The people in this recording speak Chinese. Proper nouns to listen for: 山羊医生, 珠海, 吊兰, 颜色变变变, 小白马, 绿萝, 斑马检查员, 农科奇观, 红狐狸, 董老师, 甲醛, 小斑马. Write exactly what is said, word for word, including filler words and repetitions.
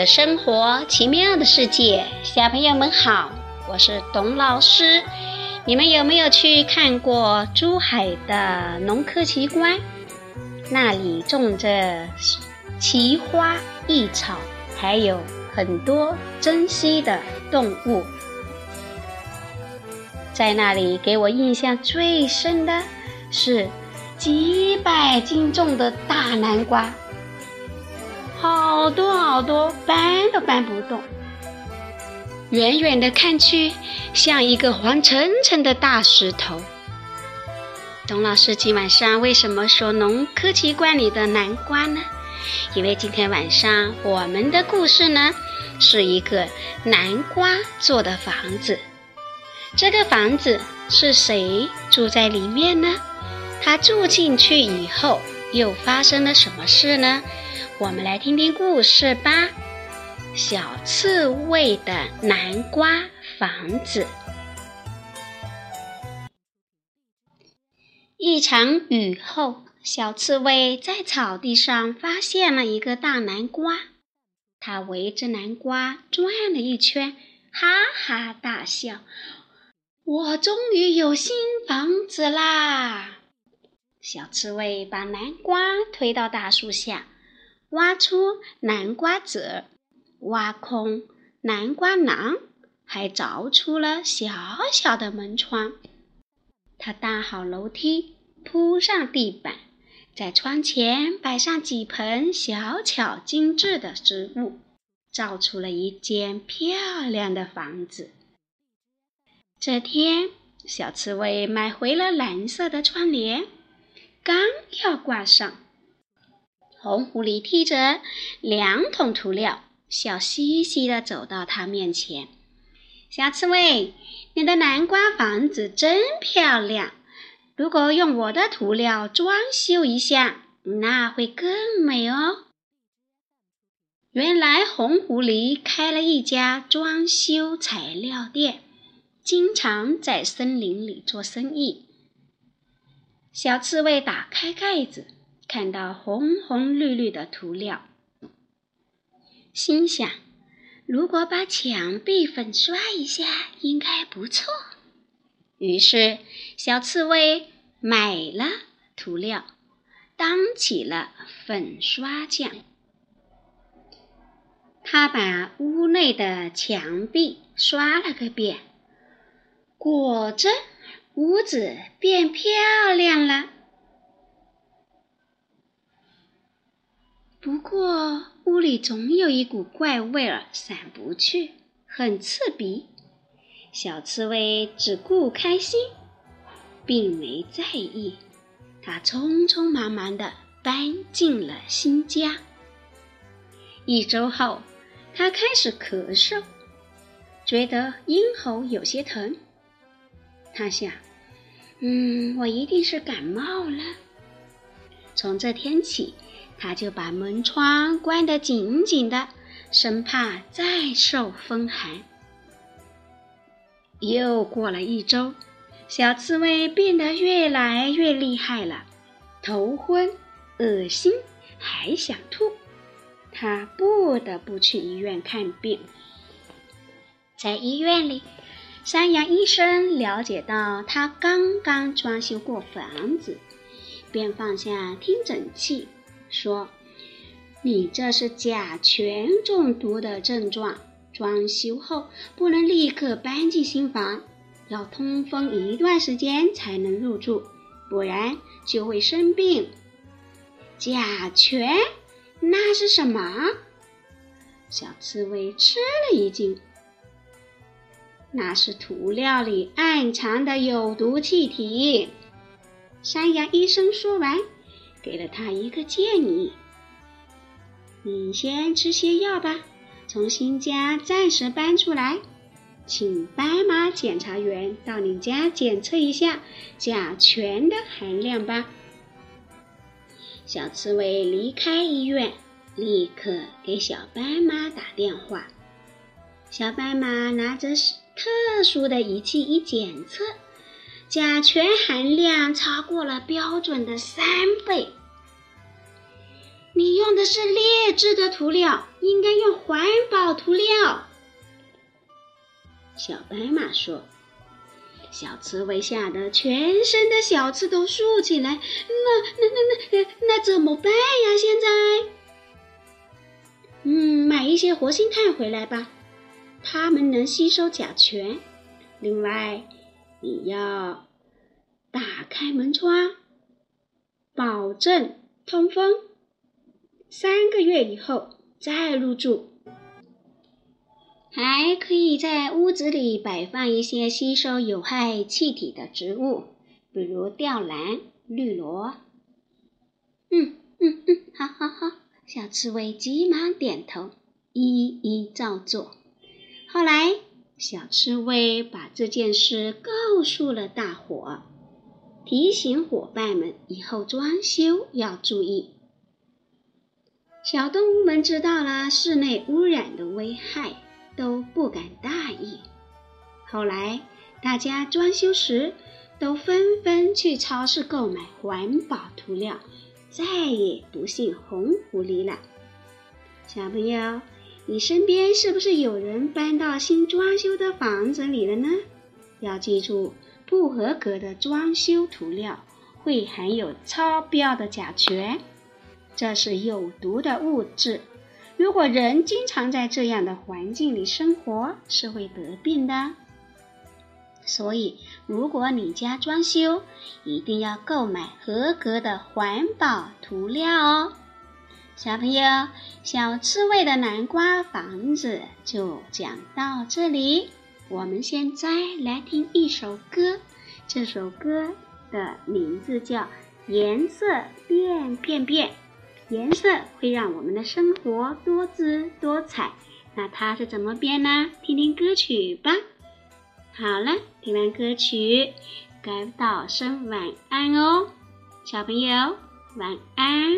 的生活，奇妙的世界，小朋友们好，我是董老师。你们有没有去看过珠海的农科奇观？那里种着奇花异草，还有很多珍稀的动物。在那里给我印象最深的是几百斤重的大南瓜，好多好多，搬都搬不动。远远的看去，像一个黄澄澄的大石头。董老师今晚上为什么说农科奇观里的南瓜呢？因为今天晚上我们的故事呢，是一个南瓜做的房子。这个房子是谁住在里面呢？他住进去以后又发生了什么事呢？我们来听听故事吧。小刺猬的南瓜房子。一场雨后，小刺猬在草地上发现了一个大南瓜，它围着南瓜转了一圈，哈哈大笑，我终于有新房子啦！小刺猬把南瓜推到大树下，挖出南瓜籽，挖空南瓜囊，还凿出了小小的门窗。他搭好楼梯，铺上地板，在窗前摆上几盆小巧精致的植物，造出了一间漂亮的房子。这天，小刺猬买回了蓝色的窗帘，刚要挂上，红狐狸提着两桶涂料，笑嘻嘻地走到他面前。小刺猬，你的南瓜房子真漂亮，如果用我的涂料装修一下，那会更美哦。原来红狐狸开了一家装修材料店，经常在森林里做生意。小刺猬打开盖子，看到红红绿绿的涂料，心想，如果把墙壁粉刷一下应该不错。于是小刺猬买了涂料，当起了粉刷匠。他把屋内的墙壁刷了个遍，果真屋子变漂亮了。不过屋里总有一股怪味儿散不去，很刺鼻。小刺猬只顾开心，并没在意。他匆匆忙忙地搬进了新家。一周后，他开始咳嗽，觉得咽喉有些疼。他想，嗯，我一定是感冒了。从这天起，他就把门窗关得紧紧的，生怕再受风寒。又过了一周，小刺猬变得越来越厉害了，头昏、恶心，还想吐。他不得不去医院看病。在医院里，山羊医生了解到他刚刚装修过房子，便放下听诊器，说，你这是甲醛中毒的症状，装修后不能立刻搬进新房，要通风一段时间才能入住，不然就会生病。甲醛？那是什么？小刺猬吃了一惊，那是涂料里暗藏的有毒气体。山羊医生说完，给了他一个建议，你先吃些药吧，从新家暂时搬出来，请斑马检查员到你家检测一下甲醛的含量吧。小刺猬离开医院，立刻给小斑马打电话。小斑马拿着特殊的仪器一检测，甲醛含量超过了标准的三倍。你用的是劣质的涂料，应该用环保涂料。”小白马说。小刺猬吓得全身的小刺都竖起来，那那那那那怎么办呀？现在，嗯，买一些活性炭回来吧，它们能吸收甲醛。另外，你要打开门窗，保证通风。三个月以后再入住。还可以在屋子里摆放一些吸收有害气体的植物，比如吊兰、绿萝。嗯嗯嗯，好好好，小刺猬急忙点头，一一照做。后来，小刺猬把这件事告诉了大伙，提醒伙伴们以后装修要注意。小动物们知道了室内污染的危害，都不敢大意。后来大家装修时都纷纷去超市购买环保涂料，再也不信红狐狸了。小朋友，你身边是不是有人搬到新装修的房子里了呢？要记住，不合格的装修涂料会含有超标的甲醛，这是有毒的物质。如果人经常在这样的环境里生活，是会得病的。所以，如果你家装修，一定要购买合格的环保涂料哦。小朋友，小刺猬的南瓜房子就讲到这里。我们现在来听一首歌，这首歌的名字叫《颜色变变变》。颜色会让我们的生活多姿多彩，那它是怎么变呢？听听歌曲吧。好了，听完歌曲，该道声晚安哦，小朋友，晚安。